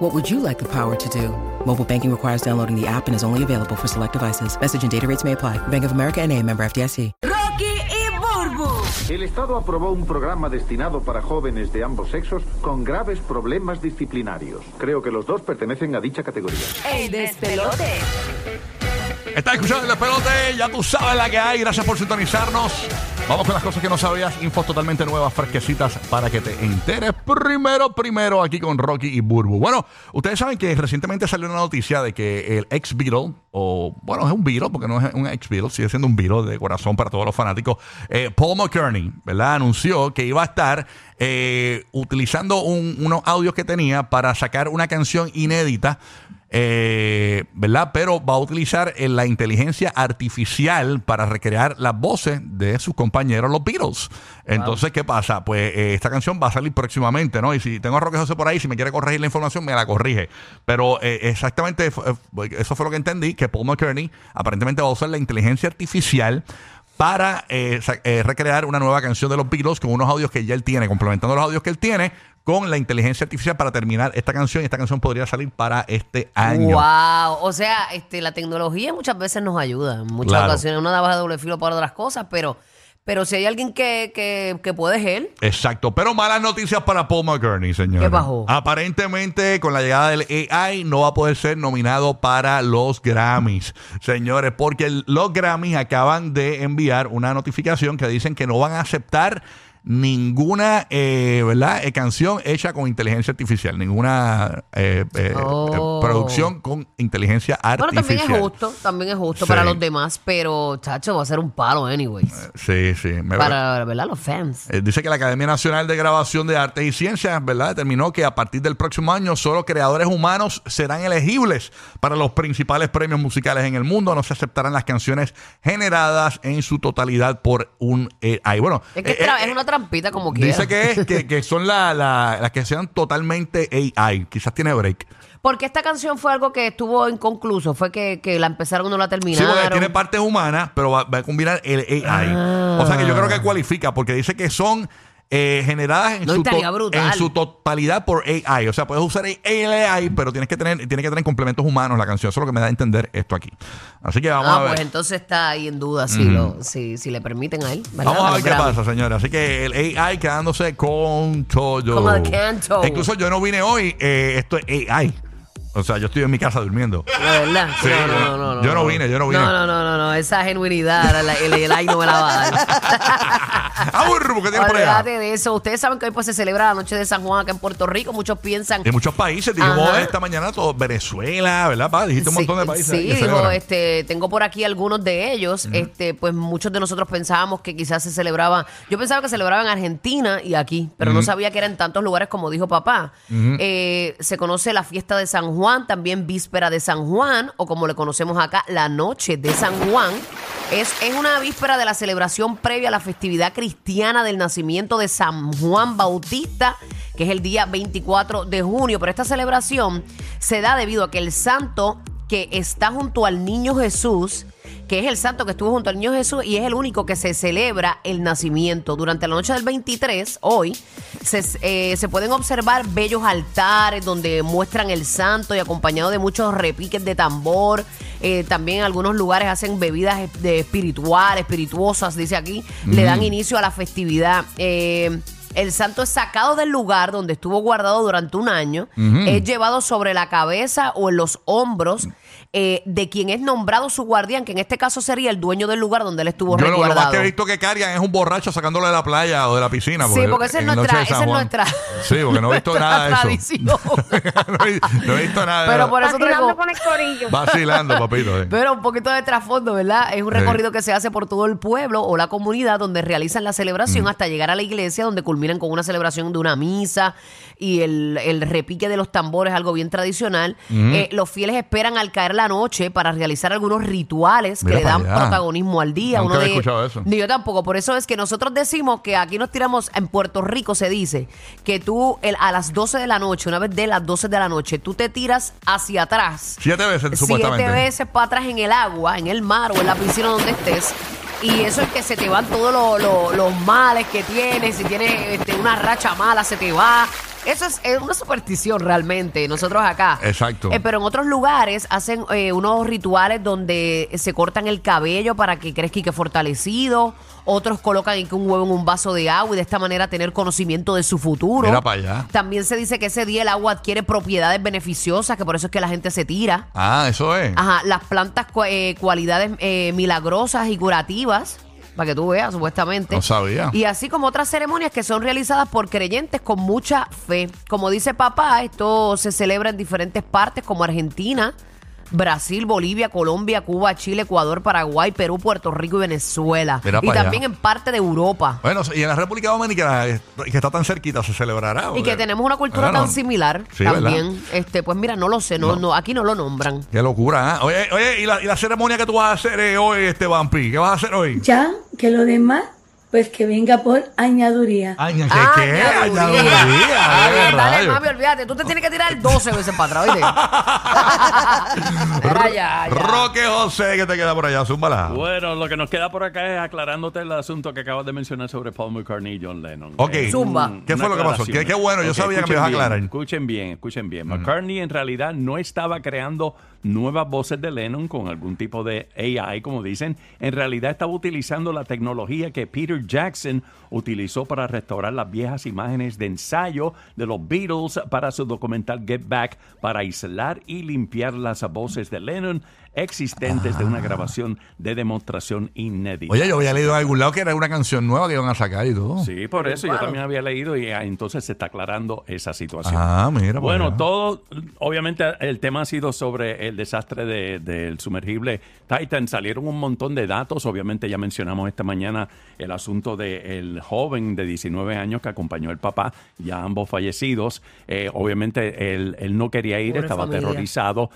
What would you like the power to do? Mobile banking requires downloading the app and is only available for select devices. Message and data rates may apply. Bank of America N.A. member FDIC. Rocky y Burbu. El Estado aprobó un programa destinado para jóvenes de ambos sexos con graves problemas disciplinarios. Creo que los dos pertenecen a dicha categoría. El despelote. Estás escuchando El Despelote, ya tú sabes la que hay. Gracias por sintonizarnos. Vamos con las cosas que no sabías, infos totalmente nuevas, fresquecitas, para que te enteres primero aquí con Rocky y Burbu. Bueno, ustedes saben que recientemente salió una noticia de que el ex Beatle, o bueno, es un Beatle porque no es un ex Beatle, sigue siendo un Beatle de corazón para todos los fanáticos, Paul McCartney, ¿verdad? Anunció que iba a estar utilizando unos audios que tenía para sacar una canción inédita, ¿verdad? Pero va a utilizar la inteligencia artificial para recrear las voces de sus compañeros los Beatles. Entonces, ¿qué pasa? Pues esta canción va a salir próximamente, ¿no? Y si tengo a Roque José por ahí, si me quiere corregir la información, me la corrige. Pero exactamente eso fue lo que entendí, que Paul McCartney aparentemente va a usar la inteligencia artificial para recrear una nueva canción de los Beatles con unos audios que ya él tiene, complementando los audios que él tiene con la inteligencia artificial para terminar esta canción. Y esta canción podría salir para este año. ¡Wow! O sea, la tecnología muchas veces nos ayuda. En muchas ocasiones uno da baja doble filo para otras cosas, pero si hay alguien que puede es él. Exacto. Pero malas noticias para Paul McCartney, señor. ¿Qué pasó? Aparentemente, con la llegada del AI, no va a poder ser nominado para los Grammys, señores, porque los Grammys acaban de enviar una notificación que dicen que no van a aceptar ninguna ¿verdad? Canción hecha con inteligencia artificial, ninguna producción con inteligencia artificial. Bueno, también es justo sí, para los demás, pero chacho, va a ser un palo anyways. Sí. Para, ¿verdad? Los fans. Dice que la Academia Nacional de Grabación de Artes y Ciencias, ¿verdad?, determinó que a partir del próximo año solo creadores humanos serán elegibles para los principales premios musicales en el mundo. No se aceptarán las canciones generadas en su totalidad por un AI. Bueno, es una trampita como quiera. Dice que son las que sean totalmente AI. Quizás tiene break. Porque esta canción fue algo que estuvo inconcluso. Fue que la empezaron y no la terminaron. Sí, porque tiene partes humanas, pero va a combinar el AI. O sea que yo creo que cualifica, porque dice que son generadas en su totalidad por AI. O sea, puedes usar el AI, pero tiene que tener complementos humanos la canción. Eso es lo que me da a entender esto aquí. Así que vamos a ver. Pues entonces está ahí en duda si le permiten a él. ¿Verdad? Vamos a ver qué pasa, señora. Así que el AI quedándose con todo. Como el canto. Incluso yo no vine hoy. Esto es AI. O sea, yo estoy en mi casa durmiendo. La verdad. Sí, no. Yo no vine. No. Esa genuinidad, el AI no me la va a dar. Aburro, ¿qué tiene por allá? Olvídate de eso. Ustedes saben que hoy pues se celebra la noche de San Juan acá en Puerto Rico. Muchos piensan. En muchos países. Dijimos esta mañana todo Venezuela, ¿verdad, pa? Dijiste un montón de países. Sí, digo, tengo por aquí algunos de ellos. Pues muchos de nosotros pensábamos que quizás se celebraba. Yo pensaba que celebraban en Argentina y aquí, pero no sabía que era en tantos lugares como dijo papá. Se conoce la fiesta de San Juan. También víspera de San Juan, o como le conocemos acá, la noche de San Juan, es una víspera de la celebración previa a la festividad cristiana del nacimiento de San Juan Bautista, que es el día 24 de junio. Pero esta celebración se da debido a que el santo que está junto al niño Jesús, que es el santo que estuvo junto al niño Jesús y es el único que se celebra el nacimiento. Durante la noche del 23, hoy, se pueden observar bellos altares donde muestran el santo y acompañado de muchos repiques de tambor. También en algunos lugares hacen bebidas espirituosas, dice aquí. Le dan inicio a la festividad. El santo es sacado del lugar donde estuvo guardado durante un año, es llevado sobre la cabeza o en los hombros de quien es nombrado su guardián, que en este caso sería el dueño del lugar donde él estuvo resguardado. Lo más que he visto que cargan es un borracho sacándolo de la playa o de la piscina. Sí, porque esa es nuestra. Sí, porque no he visto nada de eso. no he visto nada. Pero por eso vacilando con el corillo. Vacilando, papito. Pero un poquito de trasfondo, ¿verdad? Es un recorrido que se hace por todo el pueblo o la comunidad donde realizan la celebración hasta llegar a la iglesia, donde culminan con una celebración de una misa y el repique de los tambores, algo bien tradicional. Los fieles esperan al caer la noche para realizar algunos rituales que le dan protagonismo al día. Nunca había escuchado eso. Ni yo tampoco. Por eso es que nosotros decimos que aquí nos tiramos, en Puerto Rico se dice que tú a las 12 de la noche, una vez de las 12 de la noche, tú te tiras hacia atrás. 7 veces, supuestamente. 7 veces para atrás en el agua, en el mar o en la piscina donde estés. Y eso es que se te van todos los males que tienes. Si tienes una racha mala, se te va. Eso es una superstición realmente, nosotros acá. Exacto. Pero en otros lugares hacen unos rituales donde se cortan el cabello para que crezca y que fortalecido. Otros colocan un huevo en un vaso de agua y de esta manera tener conocimiento de su futuro. Mira para allá. También se dice que ese día el agua adquiere propiedades beneficiosas, que por eso es que la gente se tira. Ah, eso es. Ajá, las plantas cualidades milagrosas y curativas. Para que tú veas, supuestamente. No sabía. Y así como otras ceremonias que son realizadas por creyentes con mucha fe. Como dice papá, esto se celebra en diferentes partes como Argentina, Brasil, Bolivia, Colombia, Cuba, Chile, Ecuador, Paraguay, Perú, Puerto Rico y Venezuela. Mira, y también en parte de Europa. Bueno, y en la República Dominicana, que está tan cerquita, se celebrará. Y que tenemos una cultura tan similar también. ¿Verdad? Pues mira, no lo sé, no, aquí no lo nombran. Qué locura, ¿eh? Oye, ¿y la ceremonia que tú vas a hacer hoy, Vampi? ¿Qué vas a hacer hoy? Ya, que lo demás, pues que venga por añaduría. ¿Añaduría? Dale, mami, olvídate. Tú te tienes que tirar 12 veces para atrás, ¿oíste? Roque José, ¿qué te queda por allá? Zúmbala. Bueno, lo que nos queda por acá es aclarándote el asunto que acabas de mencionar sobre Paul McCartney y John Lennon. Ok. Zumba. ¿Qué fue lo que pasó? Qué bueno, yo sabía que me ibas a aclarar. Escuchen bien. McCartney en realidad no estaba creando nuevas voces de Lennon con algún tipo de AI, como dicen. En realidad estaba utilizando la tecnología que Peter Jackson utilizó para restaurar las viejas imágenes de ensayo de los Beatles para su documental Get Back, para aislar y limpiar las voces de Lennon existentes de una grabación de demostración inédita. Oye, yo había leído en algún lado que era una canción nueva que iban a sacar y todo. Sí, por eso yo también había leído y entonces se está aclarando esa situación. Mira. Bueno, todo, obviamente el tema ha sido sobre el desastre del sumergible Titan. Salieron un montón de datos. Obviamente ya mencionamos esta mañana el asunto del joven de 19 años que acompañó al papá, ya ambos fallecidos. Obviamente él no quería ir, estaba aterrorizado.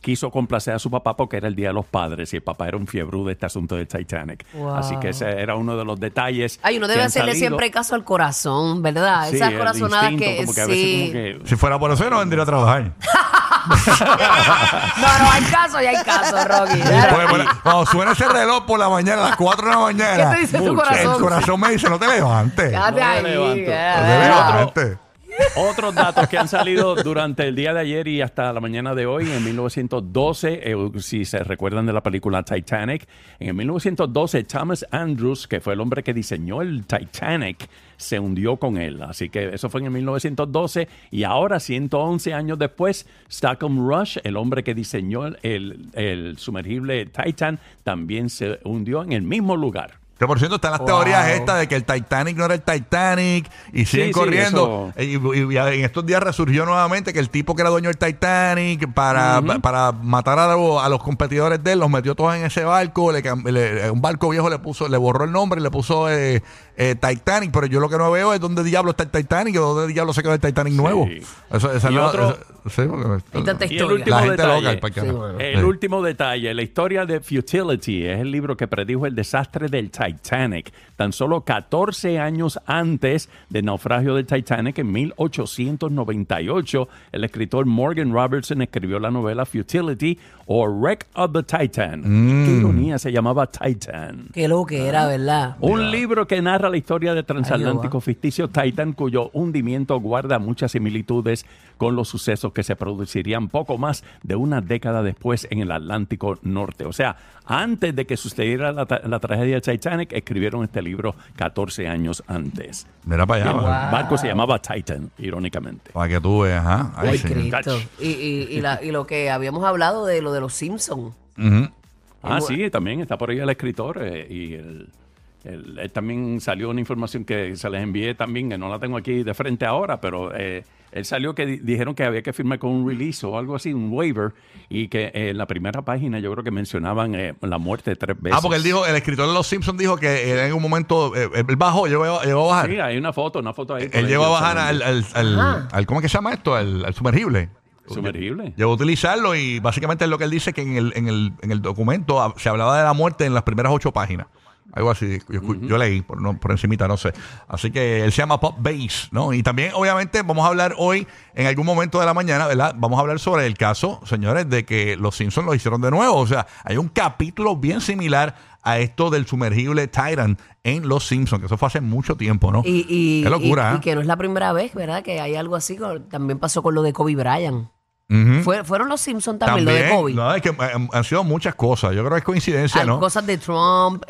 Quiso complacer a su papá porque era el Día de los Padres y el papá era un fiebrú de este asunto del Titanic. Wow. Así que ese era uno de los detalles. Ay, uno debe hacerle siempre caso al corazón, ¿verdad? Sí, esas corazonadas que si fuera por eso yo no vendría a trabajar. No, hay caso, Rocky. Cuando suena ese reloj por la mañana, a las 4 de la mañana, ¿qué te dice tu corazón? El corazón me dice, no te levantes. Otros datos que han salido durante el día de ayer y hasta la mañana de hoy. En 1912, si se recuerdan de la película Titanic, en 1912 Thomas Andrews, que fue el hombre que diseñó el Titanic, se hundió con él. Así que eso fue en 1912 y ahora, 111 años después, Stockholm Rush, el hombre que diseñó el sumergible Titan, también se hundió en el mismo lugar. Que por cierto, están las teorías estas de que el Titanic no era el Titanic y siguen corriendo. Y en estos días resurgió nuevamente que el tipo que era dueño del Titanic para matar a los competidores de él, los metió todos en ese barco, un barco viejo le borró el nombre y le puso Titanic. Pero yo lo que no veo es dónde diablo está el Titanic o dónde diablo se quedó el Titanic nuevo. El último detalle, la historia de Futility, es el libro que predijo el desastre del Titanic. Tan solo 14 años antes del naufragio del Titanic, en 1898, el escritor Morgan Robertson escribió la novela Futility o Wreck of the Titan. Qué ironía, se llamaba Titan. Qué lo que era, ¿verdad? Un libro que narra la historia del transatlántico ficticio Titan, cuyo hundimiento guarda muchas similitudes con los sucesos que se producirían poco más de una década después en el Atlántico Norte. O sea, antes de que sucediera la tragedia de Titanic, escribieron este libro 14 años antes. Mira para allá. El barco se llamaba Titan, irónicamente. Para que tú veas, ¿ah? Ay, Cristo. Y lo que habíamos hablado de lo de los Simpsons. Sí, también está por ahí el escritor y él también salió una información que se les envié también, que no la tengo aquí de frente ahora, pero él salió que dijeron que había que firmar con un release o algo así, un waiver, y que en la primera página yo creo que mencionaban la muerte 3 veces. Porque él dijo, el escritor de Los Simpsons dijo que en un momento, él bajó, llegó a bajar. Sí, hay una foto ahí. Él llegó a bajar al ¿cómo es que se llama esto? Al sumergible. Sumergible. Llegó a utilizarlo y básicamente es lo que él dice, que en el documento se hablaba de la muerte en las primeras 8 páginas. Algo así, yo leí por encimita, no sé. Así que él se llama Pop Bass, ¿no? Y también, obviamente, vamos a hablar hoy, en algún momento de la mañana, ¿verdad? Vamos a hablar sobre el caso, señores, de que los Simpsons lo hicieron de nuevo. O sea, hay un capítulo bien similar a esto del sumergible Titan en Los Simpsons, que eso fue hace mucho tiempo, ¿no? Qué locura, y que no es la primera vez, ¿verdad? Que hay algo así, también pasó con lo de Kobe Bryant. Fueron los Simpsons también, lo de Kobe. No, es que han sido muchas cosas. Yo creo que es coincidencia, ¿no? Cosas de Trump,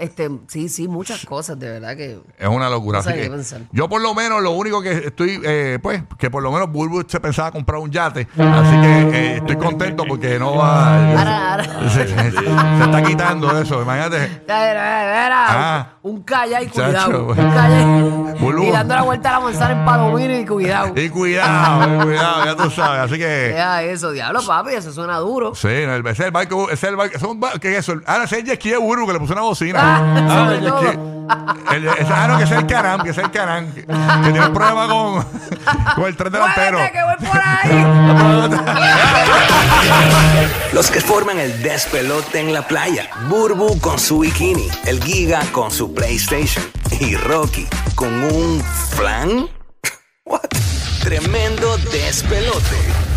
sí, muchas cosas, de verdad que es una locura. Así que yo por lo menos, lo único que estoy, que por lo menos Burbu se pensaba comprar un yate, así que estoy contento porque no va. Se está quitando eso, imagínate. Un calla y cuidado. Y dando la vuelta a la manzana en Palomino y cuidado. Y cuidado, ya tú sabes, así que. Eso, diablo, papi, eso suena duro. Sí, ese es el barco. ¿Qué es eso? Ahora es el jet ski de Burbu que le puso una bocina. Que es el Canán, que tiene prueba con el tren delantero. ¡Muévete, que voy por ahí! Los que forman el despelote en la playa. Burbu con su bikini, el Giga con su PlayStation y Rocky con un flan. What? Tremendo despelote.